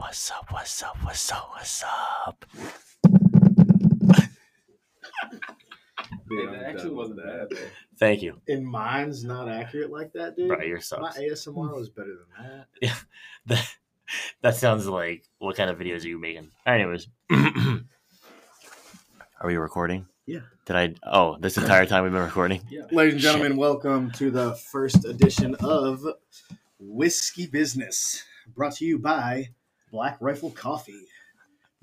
What's up, what's up, what's up, what's up? Dude, it actually wasn't that epic. Thank you. And mine's not accurate like that, dude. Right, you're sucks. My ASMR was better than that. Yeah, that sounds like, what kind of videos are you making? Anyways. Are we recording? Yeah. This entire time we've been recording? Yeah. Ladies and gentlemen, welcome to the first edition of Whiskey Business, brought to you by Black Rifle Coffee,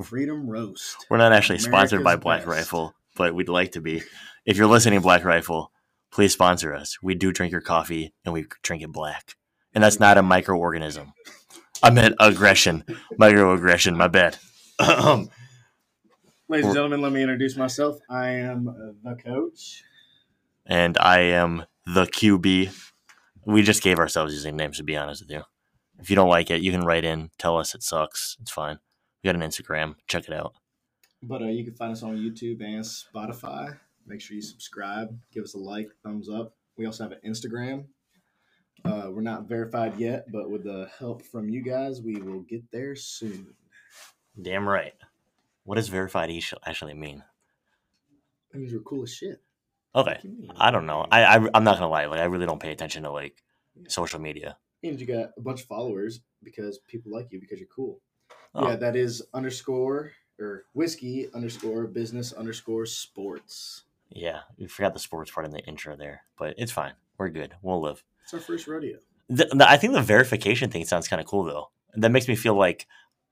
Freedom Roast. We're not actually sponsored by Black Rifle, but we'd like to be. If you're listening, Black Rifle, please sponsor us. We do drink your coffee, and we drink it black. And that's not a microorganism. I meant aggression. Microaggression, my bad. Ladies and gentlemen, let me introduce myself. I am the coach. And I am the QB. We just gave ourselves using names, to be honest with you. If you don't like it, you can write in, tell us it sucks. It's fine. We got an Instagram. Check it out. But you can find us on YouTube and Spotify. Make sure you subscribe. Give us a like, thumbs up. We also have an Instagram. We're not verified yet, but with the help from you guys, we will get there soon. Damn right. What does verified actually mean? It means we're cool as shit. Okay. I don't know. I'm not going to lie. I really don't pay attention to social media. And you got a bunch of followers because people like you because you're cool. Oh. Yeah, that is _whiskey_business_sports. Yeah, we forgot the sports part in the intro there, but it's fine. We're good. We'll live. It's our first rodeo. I think the verification thing sounds kind of cool, though. That makes me feel like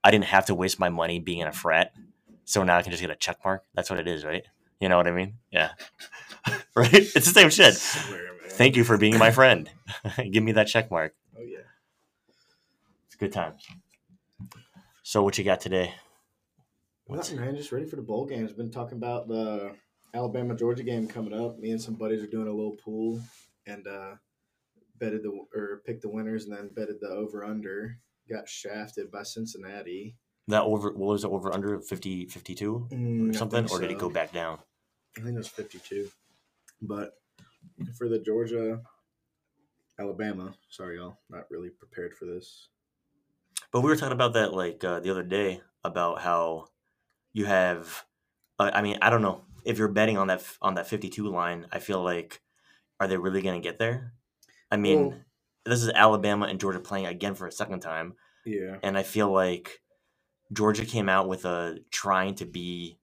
I didn't have to waste my money being in a frat, so now I can just get a check mark. That's what it is, right? You know what I mean? Yeah. Right? It's the same shit. I swear, man. Thank you for being my friend. Give me that check mark. Oh, yeah. It's a good time. So what you got today? Nothing, man. Just ready for the bowl games. Been talking about the Alabama-Georgia game coming up. Me and some buddies are doing a little pool and picked the winners and then betted the over-under. Got shafted by Cincinnati. What was it, over-under, 50, 52 or something? Or did it go back down? I think it was 52. But for the Alabama. Sorry, y'all. Not really prepared for this. But we were talking about that the other day about how you have I don't know. If you're betting on that 52 line, I feel like, are they really going to get there? I mean, this is Alabama and Georgia playing again for a second time. Yeah. And I feel like Georgia came out with trying to be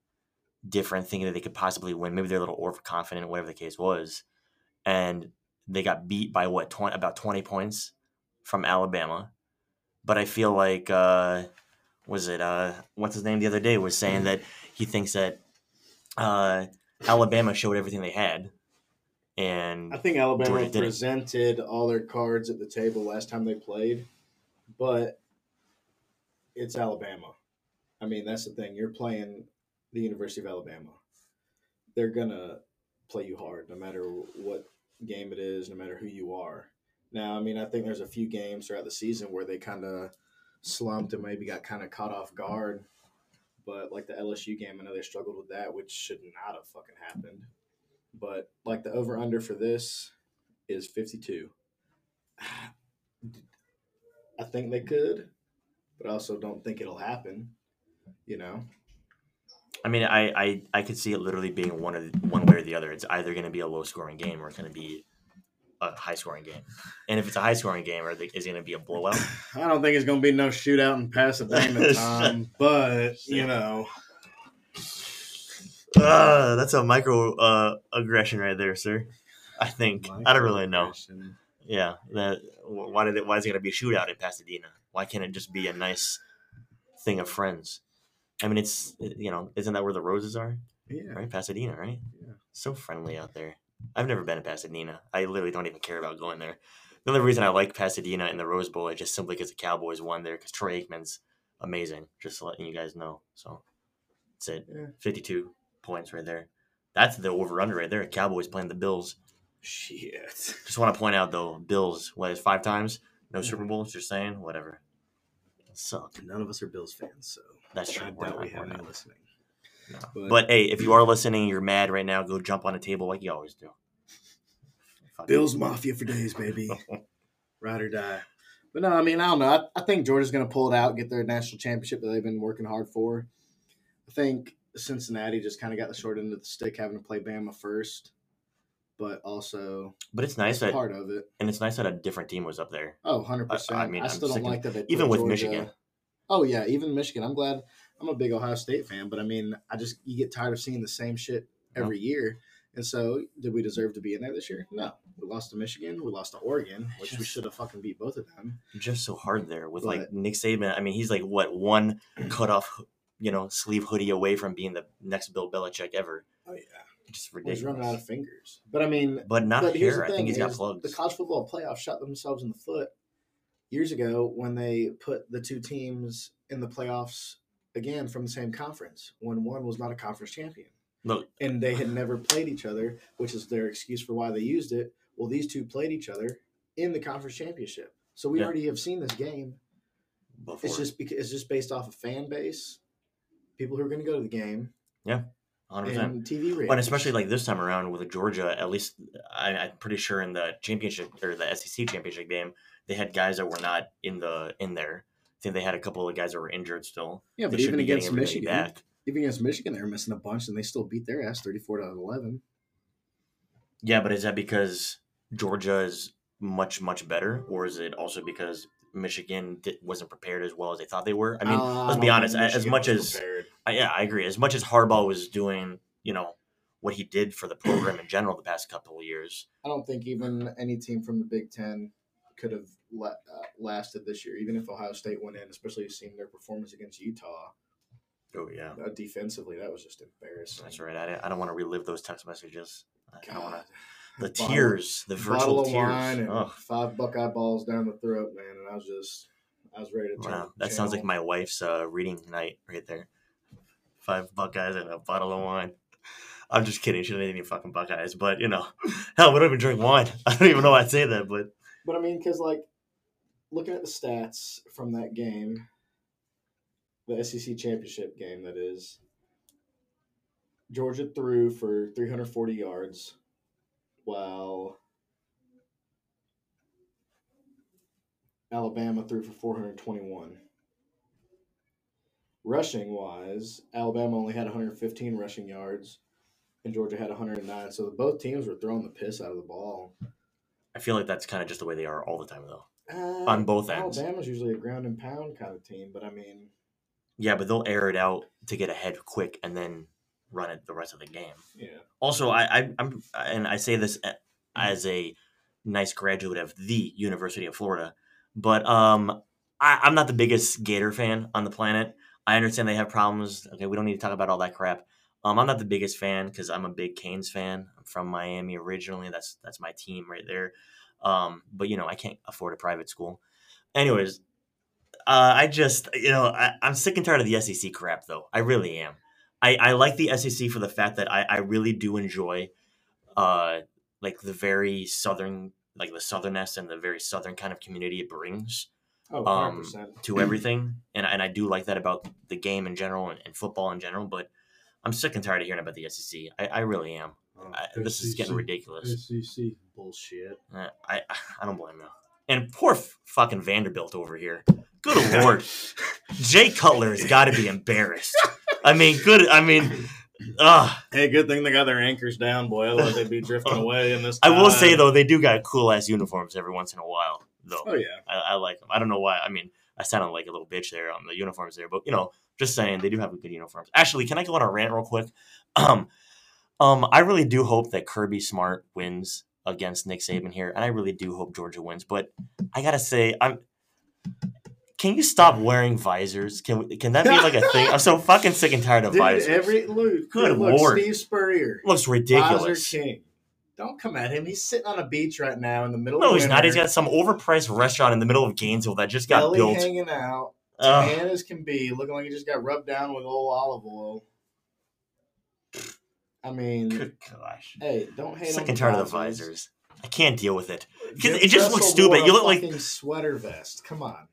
different, thinking that they could possibly win. Maybe they're a little overconfident, whatever the case was. And they got beat by about 20 points from Alabama. But I feel like, what's his name the other day was saying that he thinks that Alabama showed everything they had. And I think Alabama presented all their cards at the table last time they played. But it's Alabama. I mean, that's the thing. You're playing the University of Alabama. They're going to play you hard no matter what game it is, no matter who you are. Now, I mean, I think there's a few games throughout the season where they kind of slumped and maybe got kind of caught off guard. But like the LSU game, I know they struggled with that, which should not have fucking happened. But like the over-under for this is 52. I think they could, but I also don't think it'll happen, you know? I mean, I could see it literally being one way or the other. It's either going to be a low-scoring game or it's going to be a high-scoring game. And if it's a high-scoring game, is it going to be a blowout? I don't think it's going to be no shootout in Pasadena, Tom. But, you know. That's a microaggression right there, sir. I think. I don't really know. Yeah. Why is it going to be a shootout in Pasadena? Why can't it just be a nice thing of friends? I mean, it's, you know, isn't that where the roses are? Yeah. Right? Pasadena, right? Yeah. So friendly out there. I've never been to Pasadena. I literally don't even care about going there. The only reason I like Pasadena and the Rose Bowl is just simply because the Cowboys won there because Troy Aikman's amazing, just letting you guys know. So that's it. Yeah. 52 points right there. That's the over-under right there. Cowboys playing the Bills. Shit. Just want to point out, though, Bills, it's 5 times? No Super Bowls, just saying? Whatever. Suck. None of us are Bills fans, so that's true. I doubt we have any listening. No. But hey, if you are listening, you're mad right now. Go jump on a table like you always do. Bills Mafia for days, baby. Ride or die. But no, I mean, I don't know. I think Georgia's going to pull it out, get their national championship that they've been working hard for. I think Cincinnati just kind of got the short end of the stick having to play Bama first, but also it's nice that part of it. And it's nice that a different team was up there. Oh, 100%. I mean, I still don't like that. Even with Georgia. Michigan. Oh, yeah, even Michigan. I'm glad. I'm a big Ohio State fan, but I mean, you get tired of seeing the same shit every year. And so, did we deserve to be in there this year? No. We lost to Michigan. We lost to Oregon, which we should have fucking beat both of them. Just so hard there with, but, like, Nick Saban. I mean, he's, like, what, one cutoff, sleeve hoodie away from being the next Bill Belichick ever. Oh, yeah. Just ridiculous. He's running out of fingers. But, I mean. But not here. I think he's got plugs. The college football playoff shot themselves in the foot years ago when they put the two teams in the playoffs again from the same conference when one was not a conference champion. Look. And they had never played each other, which is their excuse for why they used it. Well, these two played each other in the conference championship. So we already have seen this game. Before. It's just based off of fan base, people who are going to go to the game. Yeah, 100%. And TV ratings. But especially like this time around with Georgia, at least I'm pretty sure in the championship or the SEC championship game, they had guys that were not in there. I think they had a couple of guys that were injured still. Yeah, but even against Michigan. Back. Even against Michigan, they were missing a bunch, and they still beat their ass 34-11. Yeah, but is that because Georgia is much, much better, or is it also because Michigan wasn't prepared as well as they thought they were? I mean, let's be honest. As much as I agree. As much as Harbaugh was doing, what he did for the program in general the past couple of years, I don't think even any team from the Big Ten could have lasted this year. Even if Ohio State went in, especially seeing their performance against Utah. Oh, yeah. Defensively, that was just embarrassing. That's right. I don't want to relive those text messages. I don't want to. The virtual tears. Wine and 5 Buckeye balls down the throat, man. And I was ready to turn that channel. Sounds like my wife's reading night right there. 5 Buckeyes and a bottle of wine. I'm just kidding. She doesn't need any fucking Buckeyes. But, hell, we don't even drink wine. I don't even know why I say that. But I mean, because, looking at the stats from that game, the SEC championship game, that is. Georgia threw for 340 yards, while Alabama threw for 421. Rushing-wise, Alabama only had 115 rushing yards, and Georgia had 109. So both teams were throwing the piss out of the ball. I feel like that's kind of just the way they are all the time, though, on both ends. Alabama's usually a ground-and-pound kind of team, but I mean... Yeah, but they'll air it out to get ahead quick and then run it the rest of the game. Yeah. Also, I say this as a nice graduate of the University of Florida, but I'm not the biggest Gator fan on the planet. I understand they have problems. Okay, we don't need to talk about all that crap. I'm not the biggest fan because I'm a big Canes fan. I'm from Miami originally. That's my team right there. But I can't afford a private school. Anyways. I'm sick and tired of the SEC crap, though. I really am. I like the SEC for the fact that I really do enjoy, the Southerness and the very Southern kind of community it brings to everything. And I do like that about the game in general and football in general, but I'm sick and tired of hearing about the SEC. I really am. This is getting ridiculous. SEC bullshit. I don't blame them. And poor fucking Vanderbilt over here. Good Lord. Jay Cutler's got to be embarrassed. Hey, good thing they got their anchors down, boy. Otherwise, they'd be drifting away in this time. I will say, though, they do got cool-ass uniforms every once in a while, though. Oh, yeah. I like them. I don't know why. I mean, I sounded like a little bitch there on the uniforms there. But, just saying, they do have good uniforms. Actually, can I go on a rant real quick? I really do hope that Kirby Smart wins against Nick Saban here, and I really do hope Georgia wins. But I gotta say, can you stop wearing visors? Can that be like a thing? I'm so fucking sick and tired of visors. Good Lord, Steve Spurrier looks ridiculous. Visor king. Don't come at him. He's sitting on a beach right now in the middle. No, he's not. He's got some overpriced restaurant in the middle of Gainesville that just got built. Hanging out, tan as can be, looking like he just got rubbed down with old olive oil. I mean, good gosh. Hey, don't hate on the visors. Sick and tired of the visors. I can't deal with it. It just looks stupid. You look like a sweater vest. Come on.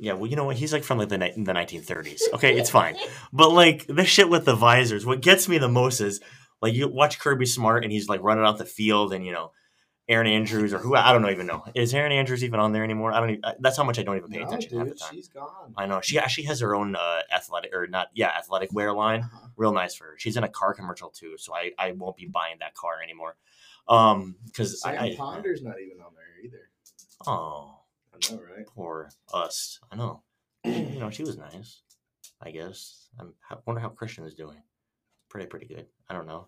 Yeah, well, you know what? He's like from like the 1930s. Okay, it's fine. But like this shit with the visors, what gets me the most is like you watch Kirby Smart and he's like running out the field and Aaron Andrews or who, I don't even know. Is Aaron Andrews even on there anymore? I don't even, that's how much I don't even pay attention half the time. She's gone. I know. She actually has her own athletic wear line. Uh-huh. Real nice for her. She's in a car commercial too, so I won't be buying that car anymore. Because Ponder's not even on there either. Oh. I know, right? Poor us. I know. You know, she was nice, I guess. I wonder how Christian is doing. Pretty good. I don't know.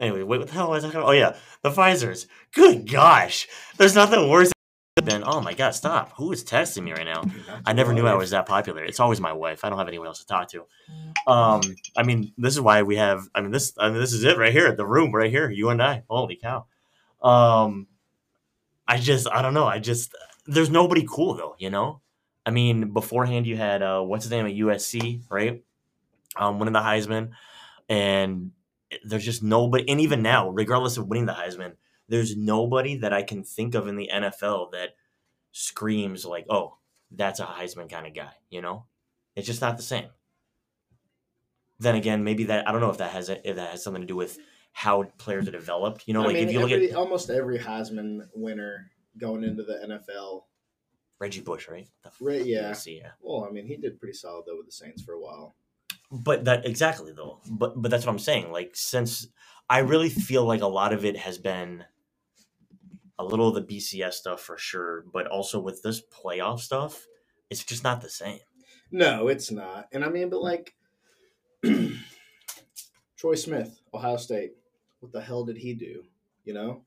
Anyway, wait, what the hell was I talking about? Oh, yeah. The Pfizers. Good gosh. There's nothing worse than, oh, my God, stop. Who is texting me right now? I never knew I was that popular. It's always my wife. I don't have anyone else to talk to. I mean, this is why we have, this is it right here. The room right here. You and I. Holy cow. I don't know. There's nobody cool, though, you know? I mean, beforehand you had, what's his name at USC, right? Winning the Heisman. And there's just nobody, and even now, regardless of winning the Heisman, there's nobody that I can think of in the NFL that screams like, oh, that's a Heisman kind of guy, you know? It's just not the same. Then again, maybe that, I don't know if that has something to do with how players are developed. You know, like, I mean, if you look at almost every Heisman winner going into the NFL, Reggie Bush, right? Yeah. Well, I mean, he did pretty solid though with the Saints for a while. But that exactly though. But that's what I'm saying. Like, since I really feel like a lot of it has been a little of the BCS stuff for sure, but also with this playoff stuff, it's just not the same. No, it's not. And I mean, but like Troy Smith, Ohio State, what the hell did he do? You know.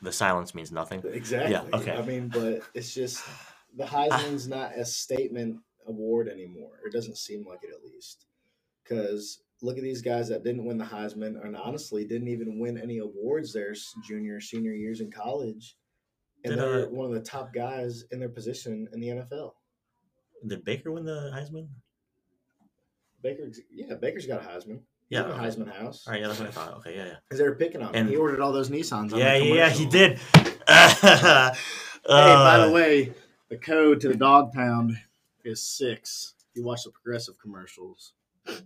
The silence means nothing. Exactly. Yeah, okay. I mean, but it's just the Heisman's not a statement award anymore. It doesn't seem like it, at least. Because look at these guys that didn't win the Heisman and honestly didn't even win any awards their junior, senior years in college. And they're one of the top guys in their position in the NFL. Did Baker win the Heisman? Baker's got a Heisman. Yeah, Heisman House. All right, yeah, that's what I thought. Okay, yeah. Because they were picking on him. And he ordered all those Nissans. Yeah, he did. Hey, by the way, the code to the dog pound is 6. You watch the Progressive commercials.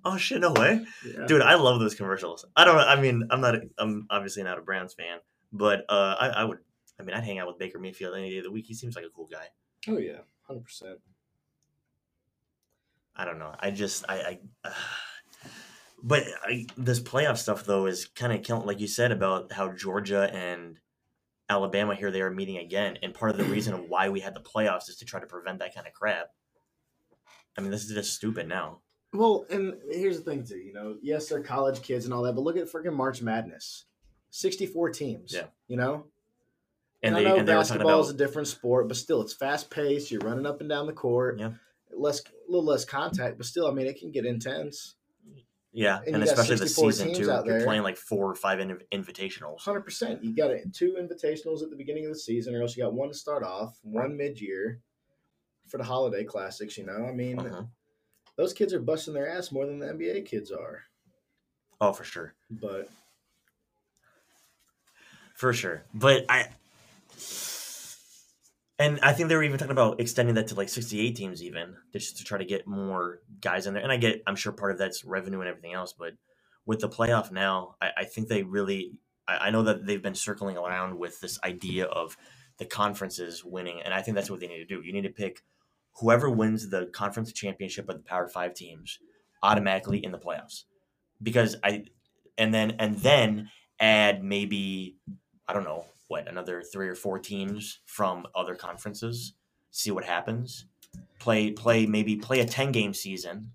Oh shit! No way, yeah. Dude. I love those commercials. I don't know. I mean, I'm obviously not a Browns fan, but I would. I mean, I'd hang out with Baker Mayfield any day of the week. He seems like a cool guy. Oh yeah, 100%. I don't know. But this playoff stuff, though, is kind of killing, like you said, about how Georgia and Alabama, here they are meeting again. And part of the reason why we had the playoffs is to try to prevent that kind of crap. I mean, this is just stupid now. Well, and here's the thing, too. You know, yes, they're college kids and all that, but look at freaking March Madness. 64 teams, yeah. You know? And I know basketball is a different sport, but still, it's fast-paced. You're running up and down the court. Yeah. A little less contact, but still, I mean, it can get intense. Yeah, and especially the season, too. You're playing like 4 or 5 invitationals. 100%. You got 2 invitationals at the beginning of the season, or else you got one to start off, one mid-year for the holiday classics, you know? I mean, those kids are busting their ass more than the NBA kids are. Oh, for sure. But. For sure. But And I think they were even talking about extending that to like 68 teams even, just to try to get more guys in there. And I'm sure part of that's revenue and everything else. But with the playoff now, I think they really – I know that they've been circling around with this idea of the conferences winning. And I think that's what they need to do. You need to pick whoever wins the conference championship of the Power 5 teams automatically in the playoffs. Because and then add maybe, I don't know, another 3 or 4 teams from other conferences, see what happens, play a 10-game season,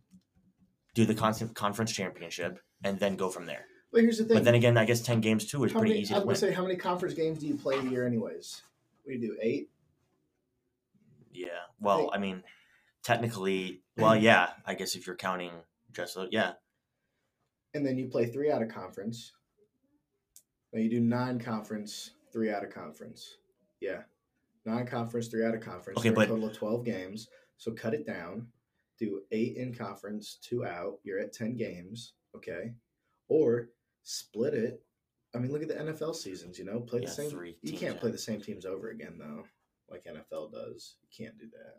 do the conference championship, and then go from there. But here's the thing. But then again, I guess 10 games, too, is pretty easy to win. I was going to say, how many conference games do you play a year anyways? What do you do, 8? Yeah. Well, I mean, technically, yeah, I guess if you're counting just yeah. And then you play 3 out of conference. Now you do 9 conference, 3 out of conference. Yeah. 9 conference, 3 out of conference. Okay, but a total of 12 games. So cut it down. Do 8 in conference, 2 out. You're at 10 games. Okay. Or split it. I mean, look at the NFL seasons, you know. Play the same. 3 teams, you can't play the same teams over again, though, like NFL does. You can't do that.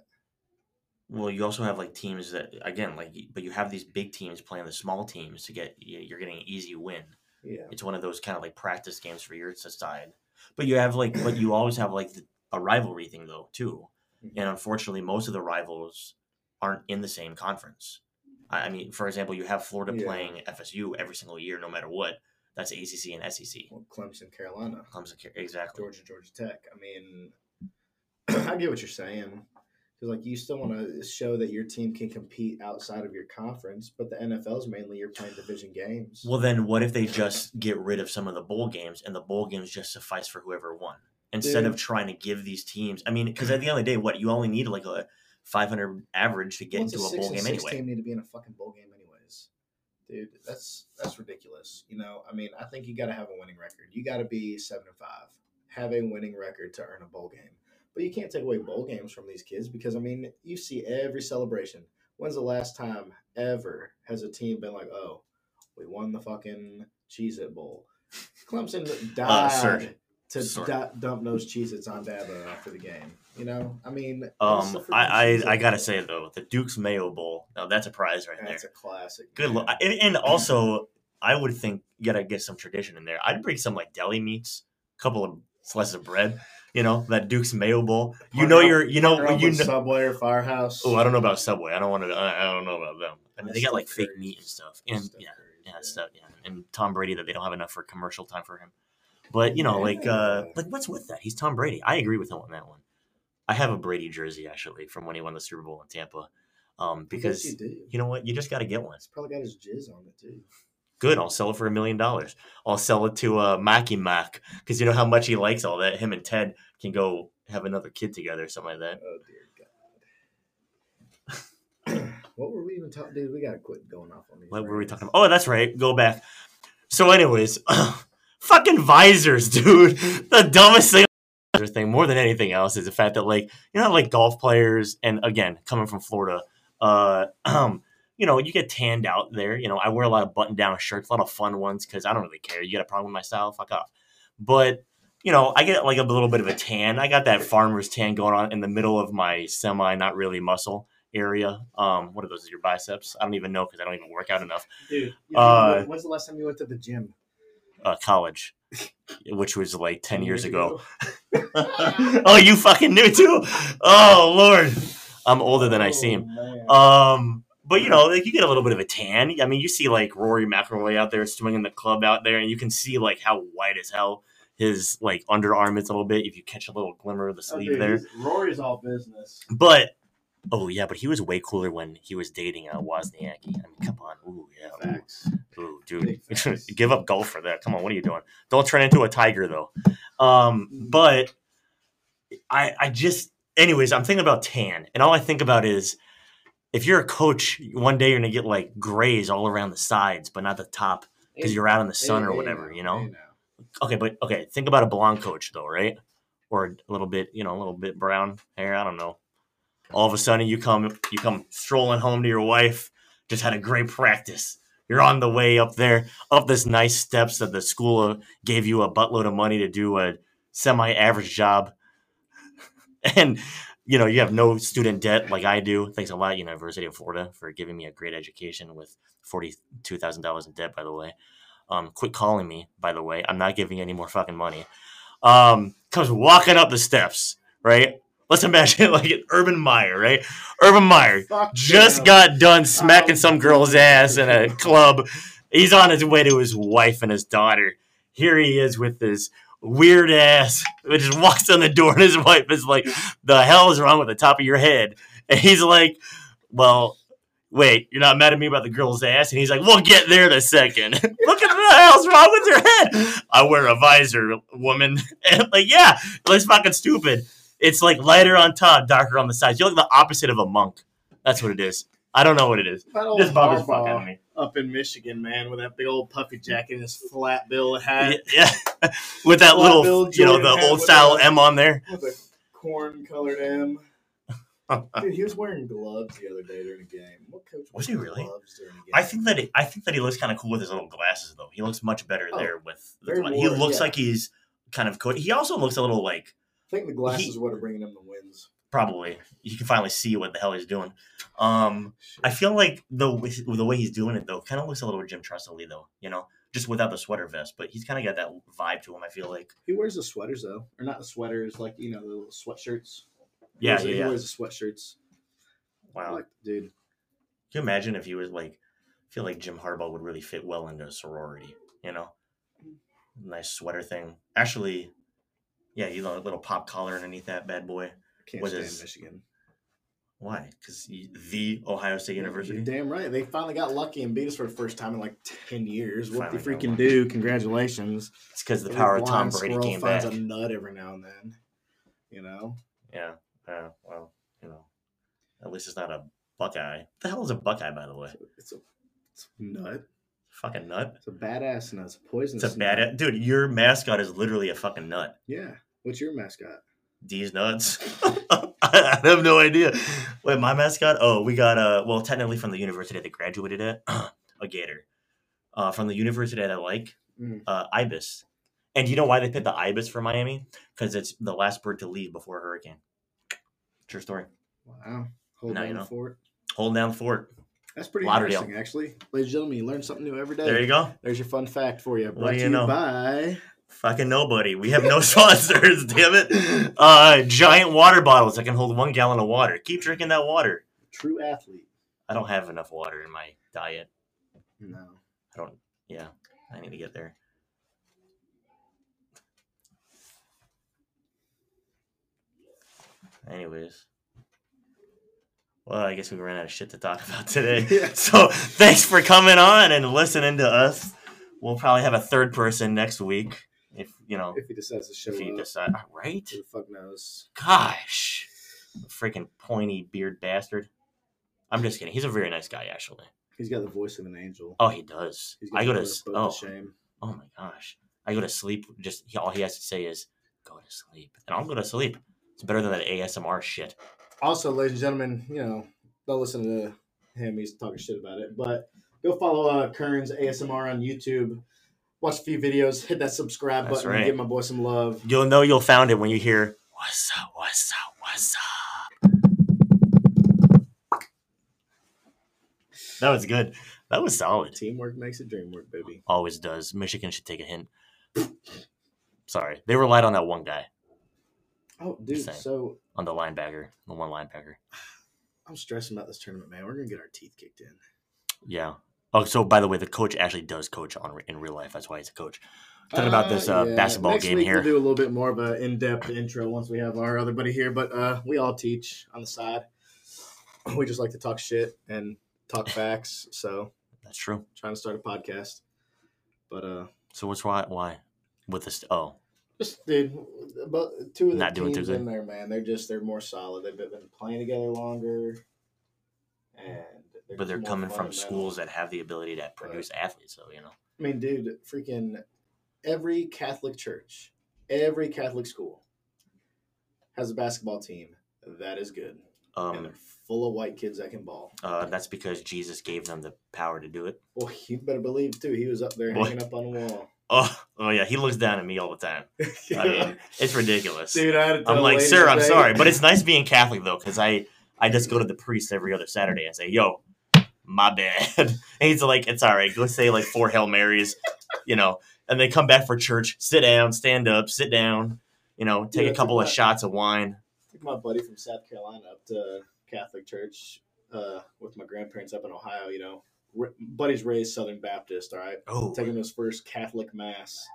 Well, you also have like teams that, again, like, but you have these big teams playing the small teams to get, you're getting an easy win. Yeah. It's one of those kind of like practice games for your side. But you have like, but you always have like a rivalry thing though too. Mm-hmm. And unfortunately, most of the rivals aren't in the same conference. I mean, for example, you have Florida playing FSU every single year, no matter what. That's ACC and SEC. Well, Clemson, Carolina. Clemson, exactly. Georgia, Georgia Tech. I mean, I get what you're saying. Because, like, you still want to show that your team can compete outside of your conference, but the NFL is mainly you're playing division games. Well, then what if they just get rid of some of the bowl games and the bowl games just suffice for whoever won? Instead of trying to give these teams – I mean, because at the end of the day, what, you only need like a 500 average to get into a bowl game anyway. This team need to be in a fucking bowl game anyways. Dude, that's ridiculous. You know, I mean, I think you got to have a winning record. You got to be 7-5, have a winning record to earn a bowl game. But you can't take away bowl games from these kids because, I mean, you see every celebration. When's the last time ever has a team been like, oh, we won the fucking Cheez-It Bowl? Clemson died to dump those Cheez-Its on Dabo after the game. You know? I mean, I got to say, though, the Duke's Mayo Bowl, now that's a prize right there. That's a classic. Good look. And also, I would think you got to get some tradition in there. I'd bring some, like, deli meats, a couple of slices of bread. You know, that Duke's Mayo Bowl. Subway or Firehouse. Oh, I don't know about Subway. I don't know about them. I mean, they got like fake meat and stuff. And and Tom Brady that they don't have enough for commercial time for him. But you know, like what's with that? He's Tom Brady. I agree with him on that one. I have a Brady jersey actually from when he won the Super Bowl in Tampa. Because you know what, you just got to get one. It's probably got his jizz on it too. Good, I'll sell it for $1 million. I'll sell it to Mackie Mac because you know how much he likes all that. Him and Ted can go have another kid together or something like that. Oh, dear God. What were we even talking about? Dude, we got to quit going off on these. What were we talking about? Oh, that's right. Go back. So anyways, fucking visors, dude. The dumbest thing more than anything else is the fact that like, you know, like golf players and again, coming from Florida, you know, you get tanned out there. You know, I wear a lot of button-down shirts, a lot of fun ones, because I don't really care. You got a problem with my style? Fuck off. But, you know, I get, like, a little bit of a tan. I got that farmer's tan going on in the middle of my semi-not-really muscle area. What are those? Your biceps? I don't even know because I don't even work out enough. Dude, when's the last time you went to the gym? College, which was, like, 10 years ago. Oh, you fucking knew, too? Oh, Lord. I'm older than I seem. Man. But, you know, like you get a little bit of a tan. I mean, you see, like, Rory McIlroy out there swinging the club out there, and you can see, like, how white as hell his, like, underarm is a little bit if you catch a little glimmer of the sleeve there. Rory's all business. But, oh, yeah, but he was way cooler when he was dating Wozniacki. I mean, come on. Ooh, yeah. Facts. Ooh, dude. Give up golf for that. Come on, what are you doing? Don't turn into a tiger, though. But I just – anyways, I'm thinking about tan, and all I think about is – if you're a coach, one day you're going to get, like, grays all around the sides, but not the top because you're out in the sun or whatever, you know? Okay, but, okay, think about a blonde coach, though, right? Or a little bit, you know, a little bit brown hair. I don't know. All of a sudden you come strolling home to your wife, just had a great practice. You're on the way up there, up this nice steps that the school gave you a buttload of money to do a semi-average job. And – you know, you have no student debt like I do. Thanks a lot, University of Florida, for giving me a great education with $42,000 in debt, by the way. Quit calling me, by the way. I'm not giving you any more fucking money. Comes walking up the steps, right? Let's imagine like an Urban Meyer, right? Urban Meyer got done smacking some girl's ass in a club. He's on his way to his wife and his daughter. Here he is with his weird ass, which just walks on the door, and his wife is like, the hell is wrong with the top of your head? And he's like, well, wait, you're not mad at me about the girl's ass? And he's like, we'll get there in a second. Look at the hell's wrong with your head. I wear a visor, woman. And like, yeah, it's fucking stupid. It's like lighter on top, darker on the sides. You're like the opposite of a monk. That's what it is. I don't know what it is. This bothers fuck out of me. Up in Michigan, man, with that big old puffy jacket and his flat bill hat. Yeah. With that little, you know, the old style M on there. With a corn colored M. Dude, he was wearing gloves the other day during a game. What coach was he really? Gloves during a game? I think that he looks kind of cool with his little glasses, though. He looks much better there with the glasses. He looks like he's kind of cool. He also looks a little like. I think the glasses would have bringing him the wins. Probably. You can finally see what the hell he's doing. I feel like the way he's doing it, though, kind of looks a little Jim Trustley, though. You know, just without the sweater vest, but he's kind of got that vibe to him, I feel like. He wears the sweaters, though. Or not the sweaters, like, you know, the little sweatshirts. He wears the sweatshirts. Wow. Like, dude. Can you imagine if he was, like, I feel like Jim Harbaugh would really fit well into a sorority, you know? Nice sweater thing. Actually, yeah, you know, a little pop collar underneath that bad boy. Can't stand Michigan. Why? Because the Ohio State University? You're damn right. They finally got lucky and beat us for the first time in like 10 years. What do you freaking do? Congratulations. It's because the power of Tom Brady came back. Finds a nut every now and then, you know? Yeah. Well, you know, at least it's not a Buckeye. What the hell is a Buckeye, by the way? It's a nut. Fucking nut? It's a badass nut. It's a poisonous nut. It's a badass. Dude, your mascot is literally a fucking nut. Yeah. What's your mascot? These nuts. I have no idea. Wait, my mascot? Oh, we got well, technically from the university that I graduated at, a gator. From the university that I like, Ibis. And you know why they picked the Ibis for Miami? Because it's the last bird to leave before a hurricane. True story. Wow. Hold down the fort. Hold down the fort. That's pretty interesting, actually. Ladies and gentlemen, you learn something new every day. There you go. There's your fun fact for you. Brought to you by... Fucking nobody. We have no sponsors, damn it. Giant water bottles that can hold 1 gallon of water. Keep drinking that water. True athlete. I don't have enough water in my diet. No. I don't. Yeah. I need to get there. Anyways. Well, I guess we ran out of shit to talk about today. Yeah. So thanks for coming on and listening to us. We'll probably have a third person next week. If he decides to show up. If he decides, right? Who the fuck knows? Gosh. Freaking pointy beard bastard. I'm just kidding. He's a very nice guy, actually. He's got the voice of an angel. Oh, he does. I go to shame. Oh my gosh. I go to sleep. Just all he has to say is, go to sleep. And I'll go to sleep. It's better than that ASMR shit. Also, ladies and gentlemen, you know, don't listen to him. He's talking shit about it. But go follow Kern's ASMR on YouTube. Watch a few videos, hit that subscribe button, and give my boy some love. You'll know you'll found it when you hear, what's up, what's up, what's up. That was good. That was solid. Teamwork makes a dream work, baby. Always does. Michigan should take a hint. Sorry. They relied on that one guy. Oh, dude, so... On the linebacker. The one linebacker. I'm stressing about this tournament, man. We're going to get our teeth kicked in. Yeah. Oh, so by the way, the coach actually does coach in real life. That's why he's a coach. Talking about this basketball game here. We'll do a little bit more of an in-depth intro once we have our other buddy here. But we all teach on the side. We just like to talk shit and talk facts. So that's true. Trying to start a podcast, but so what's why with this? Oh, just dude, about two of the teams in there, man. They're more solid. They've been playing together longer, and. But they're coming from schools that have the ability to produce athletes, so, you know. I mean, dude, freaking every Catholic church, every Catholic school has a basketball team that is good. And they're full of white kids that can ball. That's because Jesus gave them the power to do it. Well, you better believe, too. He was up there hanging up on a wall. Oh, yeah. He looks down at me all the time. Yeah. I mean, it's ridiculous. Dude, I'm like, sir, today. I'm sorry. But it's nice being Catholic, though, because I just go to the priest every other Saturday and say, yo, my bad. And he's like, it's all right. Go say like 4 Hail Marys, you know, and they come back for church, sit down, stand up, sit down, you know, take a couple of shots of wine. I took my buddy from South Carolina up to Catholic church with my grandparents up in Ohio, you know. Buddy's raised Southern Baptist, all right? Oh. Taking his first Catholic mass.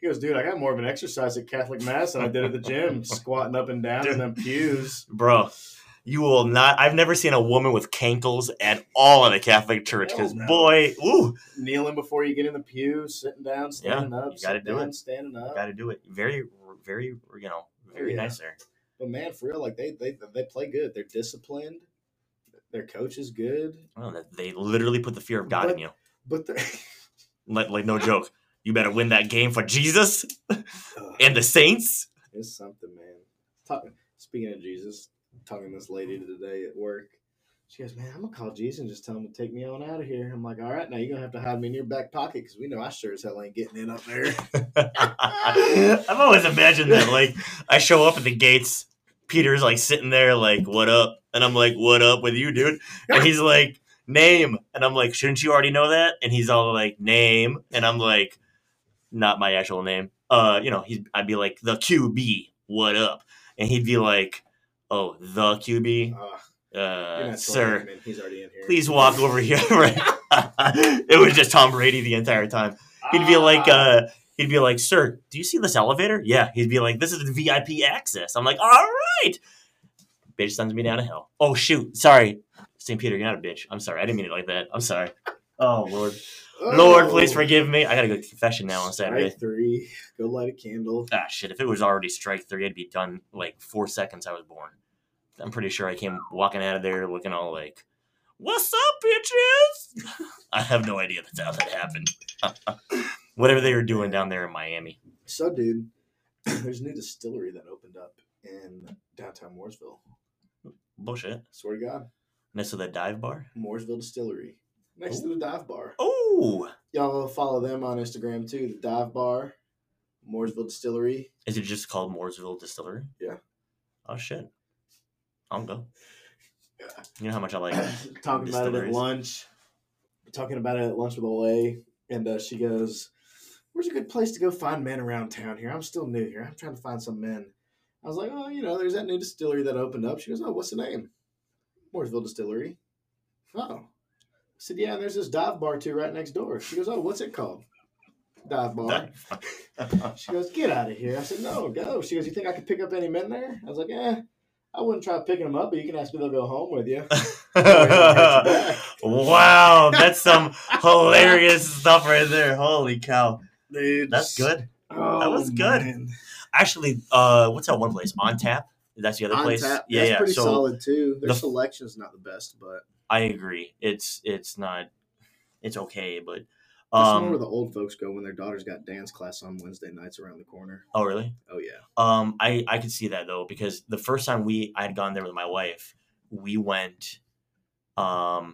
He goes, dude, I got more of an exercise at Catholic mass than I did at the gym, squatting up and down in them pews. Bro. You will not. I've never seen a woman with cankles at all in a Catholic church because, boy, ooh. Kneeling before you get in the pew, sitting down, standing up. You got to do it. Standing up. You got to do it. Very, very, you know, very nice there. But, man, for real, like, they play good. They're disciplined. Their coach is good. Oh, they literally put the fear of God in you. But they're... like, no joke. You better win that game for Jesus and the Saints. It's something, man. Speaking of Jesus. Talking to this lady today at work. She goes, man, I'm going to call Jesus and just tell him to take me on out of here. I'm like, all right, now you're going to have to hide me in your back pocket because we know I sure as hell ain't getting in up there. I've always imagined that. Like, I show up at the gates. Peter's, like, sitting there, like, what up? And I'm like, what up with you, dude? And he's like, name. And I'm like, shouldn't you already know that? And he's all like, name. And I'm like, not my actual name. I'd be like, the QB, what up? And he'd be like, oh, the QB? Sir, he's already in here. Please walk over here. It was just Tom Brady the entire time. He'd be like, sir, do you see this elevator? Yeah. He'd be like, this is the VIP access. I'm like, all right. Bitch sends me down a hill. Oh, shoot. Sorry. St. Peter, you're not a bitch. I'm sorry. I didn't mean it like that. I'm sorry. Oh, Lord. Oh. Lord, please forgive me. I got to go to confession now on Saturday. Strike three. Go light a candle. Ah, shit. If it was already strike three, I'd be done like 4 seconds I was born. I'm pretty sure I came walking out of there looking all like, what's up, bitches? I have no idea that's how that happened. Whatever they were doing down there in Miami. So, dude, there's a new distillery that opened up in downtown Mooresville. Bullshit. Swear to God. Next to that dive bar? Mooresville Distillery. Next to the dive bar. Oh! Y'all follow them on Instagram, too. The dive bar, Mooresville Distillery. Is it just called Mooresville Distillery? Yeah. Oh, shit. I'll go. Yeah. You know how much I like talking about it at lunch. Talking about it at lunch with Olay. And she goes, where's a good place to go find men around town here? I'm still new here. I'm trying to find some men. I was like, oh, there's that new distillery that opened up. She goes, oh, what's the name? Mooresville Distillery. Oh. I said, yeah, and there's this dive bar, too, right next door. She goes, oh, what's it called? Dive bar. She goes, get out of here. I said, no, go. She goes, you think I could pick up any men there? I was like, I wouldn't try picking them up, but you can ask me they'll go home with you. Wow, that's some hilarious stuff right there. Holy cow. Dude. That's good. Oh, that was good. Man. Actually, what's that one place? On Tap? That's the other place. Tap. Yeah, that's pretty solid, too. Their selection's not the best, but... I agree. It's not... It's okay, but... That's the one where the old folks go when their daughters got dance class on Wednesday nights around the corner. Oh, really? Oh, yeah. I could see that, though, because the first time I had gone there with my wife, we went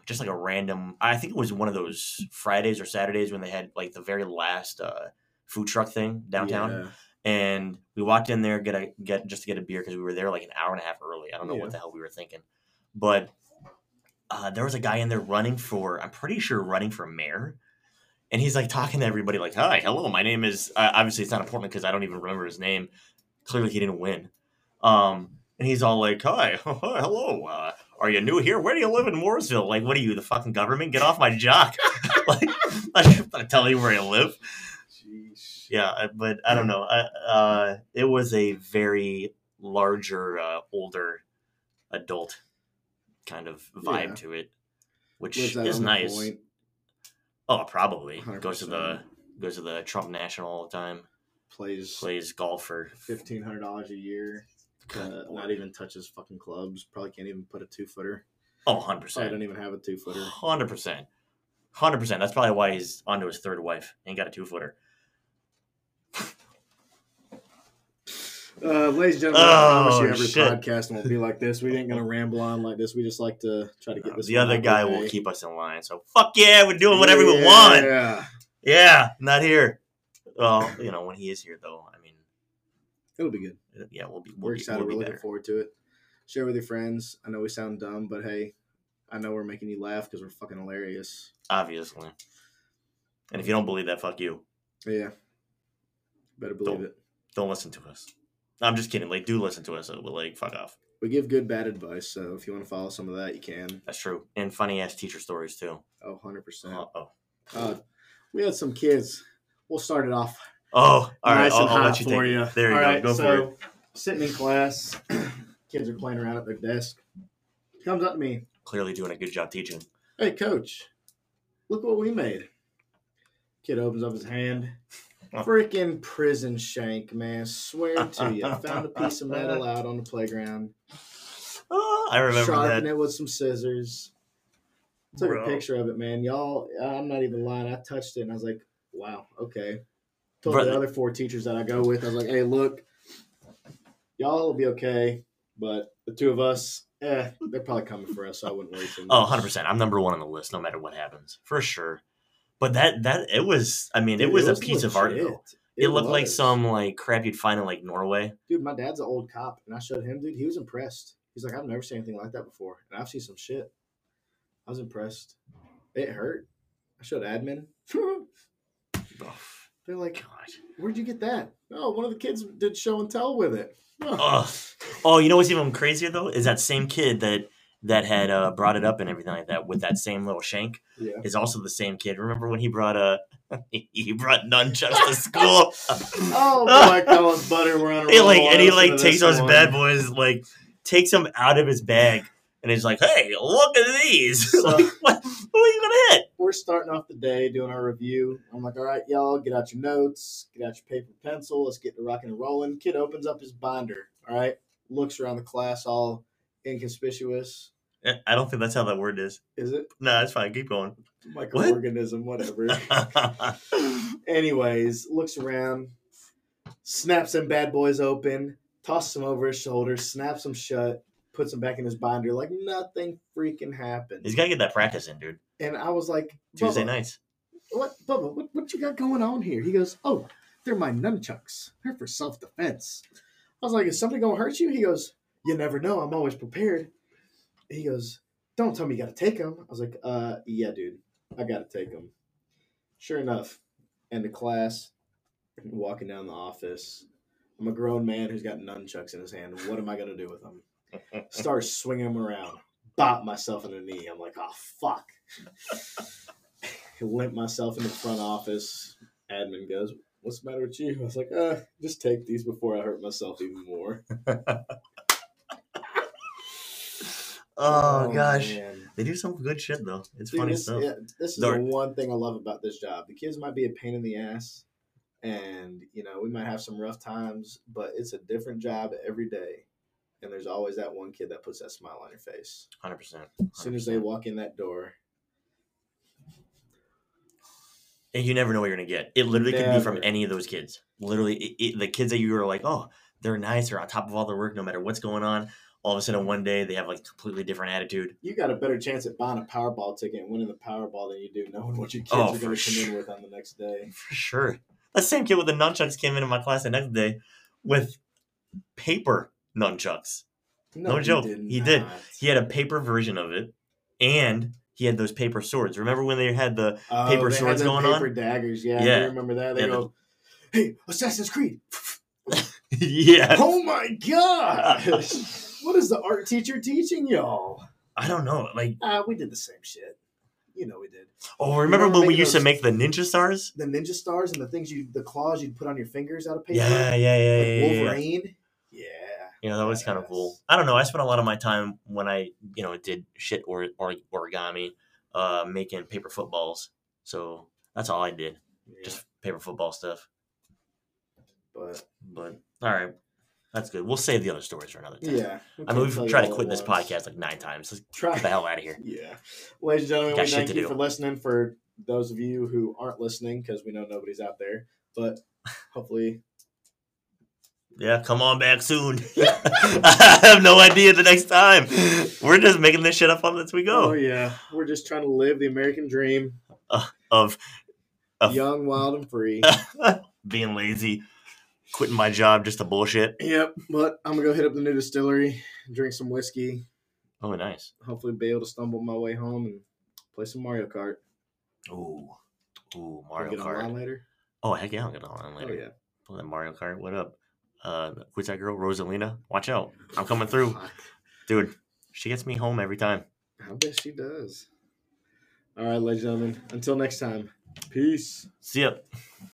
just like a random... I think it was one of those Fridays or Saturdays when they had like the very last food truck thing downtown. Yeah. And we walked in there to get a beer because we were there like an hour and a half early. I don't know what the hell we were thinking. But there was a guy in there running for mayor. And he's like talking to everybody like, hi, hello, my name is obviously it's not important because I don't even remember his name. Clearly he didn't win. And he's all like, hi, hello, are you new here? Where do you live in Mooresville? Like, what are you, the fucking government? Get off my jock. Like, I'm not telling you where I live. Jeez. Yeah, but I don't know. It was a very larger, older adult kind of vibe to it, which is nice. Point? Oh, probably 100%. Goes to the Trump National all the time. Plays golf for $1,500 a year. Not even touches fucking clubs. Probably can't even put a 2-footer. Oh, 100%. I don't even have a 2-footer. 100%. That's probably why he's onto his third wife and got a 2-footer. Ladies and gentlemen, I promise you every podcast won't be like this. We ain't going to ramble on like this. We just like to try to get this. The other guy will keep us in line. So, fuck yeah, we're doing whatever we want. Yeah, not here. Well, when he is here, though, I mean. It'll be good. Yeah, we're excited. We're looking forward to it. Share with your friends. I know we sound dumb, but hey, I know we're making you laugh because we're fucking hilarious. Obviously. And if you don't believe that, fuck you. Yeah. Better believe it. Don't listen to us. I'm just kidding. Like, do listen to us, but like, fuck off. We give good, bad advice, so if you want to follow some of that, you can. That's true. And funny-ass teacher stories, too. Oh, 100%. We had some kids. We'll start it off. Oh, all right. I'll let you take it. There you go. Go for it. Sitting in class, kids are playing around at their desk. Comes up to me. Clearly doing a good job teaching. Hey, coach, look what we made. Kid opens up his hand. Freaking prison shank, man. Swear to you. I found a piece of metal out on the playground. Oh, I remember that. Sharpened it with some scissors. Took a picture of it, man. Y'all, I'm not even lying. I touched it, and I was like, wow, okay. Told the other 4 teachers that I go with, I was like, hey, look, y'all will be okay, but the 2 of us, they're probably coming for us, so I wouldn't worry too much. Oh, 100%. I'm number 1 on the list, no matter what happens. For sure. But that it was, I mean, dude, it was a piece of art, though. It looked like some, like, crap you'd find in, like, Norway. Dude, my dad's an old cop, and I showed him, dude. He was impressed. He's like, I've never seen anything like that before, and I've seen some shit. I was impressed. It hurt. I showed admin. They're like, God, where'd you get that? Oh, one of the kids did show and tell with it. Oh, you know what's even crazier, though, is that same kid that had brought it up and everything like that with that same little shank is also the same kid. Remember when he brought nunchucks to school? Oh, blackbell and butter were on a roll. And he takes those bad boys, takes them out of his bag. And he's like, hey, look at these. So, what are you going to hit? We're starting off the day doing our review. I'm like, all right, y'all, get out your notes. Get out your paper and pencil. Let's get to rocking and rolling. Kid opens up his binder, all right? Looks around the class all inconspicuous. I don't think that's how that word is. Is it? No, it's fine. Keep going. Microorganism, whatever. Anyways, looks around, snaps them bad boys open, tosses them over his shoulder, snaps them shut. Puts him back in his binder like nothing freaking happened. He's got to get that practice in, dude. And I was like, Tuesday nights. What, Bubba, what you got going on here? He goes, oh, they're my nunchucks. They're for self-defense. I was like, is something going to hurt you? He goes, you never know. I'm always prepared. He goes, don't tell me you got to take them. I was like, yeah, dude, I got to take them. Sure enough, end of class, walking down the office. I'm a grown man who's got nunchucks in his hand. What am I going to do with them? Start swinging them around. Bop myself in the knee. I'm like, oh, fuck. Limp myself in the front office. Admin goes, what's the matter with you? I was like, just take these before I hurt myself even more. Oh, gosh. Man. They do some good shit, though. It's funny stuff. Yeah, this is the one thing I love about this job. The kids might be a pain in the ass, and, we might have some rough times, but it's a different job every day. And there's always that one kid that puts that smile on your face. 100%. As soon as they walk in that door. And you never know what you're going to get. It literally could be from any of those kids. Literally, the kids that you were like, oh, they're nice. They're on top of all their work no matter what's going on. All of a sudden, one day, they have a completely different attitude. You got a better chance at buying a Powerball ticket and winning the Powerball than you do knowing what your kids are going to come in with on the next day. For sure. That same kid with the nunchucks came into my class the next day with paper. Nunchucks. No joke. He did. He had a paper version of it, and he had those paper swords. Remember when they had the paper swords going on? Paper daggers, yeah. I remember that. They go, hey, Assassin's Creed. Yeah. Oh, my God. What is the art teacher teaching y'all? I don't know. We did the same shit. We did. Oh, remember when we used to make the ninja stars? The ninja stars and the claws you'd put on your fingers out of paper? Yeah. Wolverine? Yeah. That was kind of cool. I don't know. I spent a lot of my time when I, did shit or origami, making paper footballs. So that's all I did, just paper football stuff. But all right, that's good. We'll save the other stories for another time. Yeah, we've tried to quit this podcast 9 times. Let's get the hell out of here. Yeah, ladies and gentlemen, we thank you for listening. For those of you who aren't listening, because we know nobody's out there, but hopefully. Yeah, come on back soon. I have no idea the next time. We're just making this shit up as we go. Oh, yeah. We're just trying to live the American dream. Of young, wild, and free. Being lazy. Quitting my job just to bullshit. Yep, but I'm going to go hit up the new distillery, drink some whiskey. Oh, nice. Hopefully be able to stumble my way home and play some Mario Kart. Ooh, Mario Kart. Get online later? Oh, heck yeah, I'll get online later. Oh, yeah. Play that Mario Kart. What up? Who's that girl, Rosalina? Watch out. I'm coming through. Dude, she gets me home every time. I bet she does. All right, ladies and gentlemen. Until next time. Peace. See ya.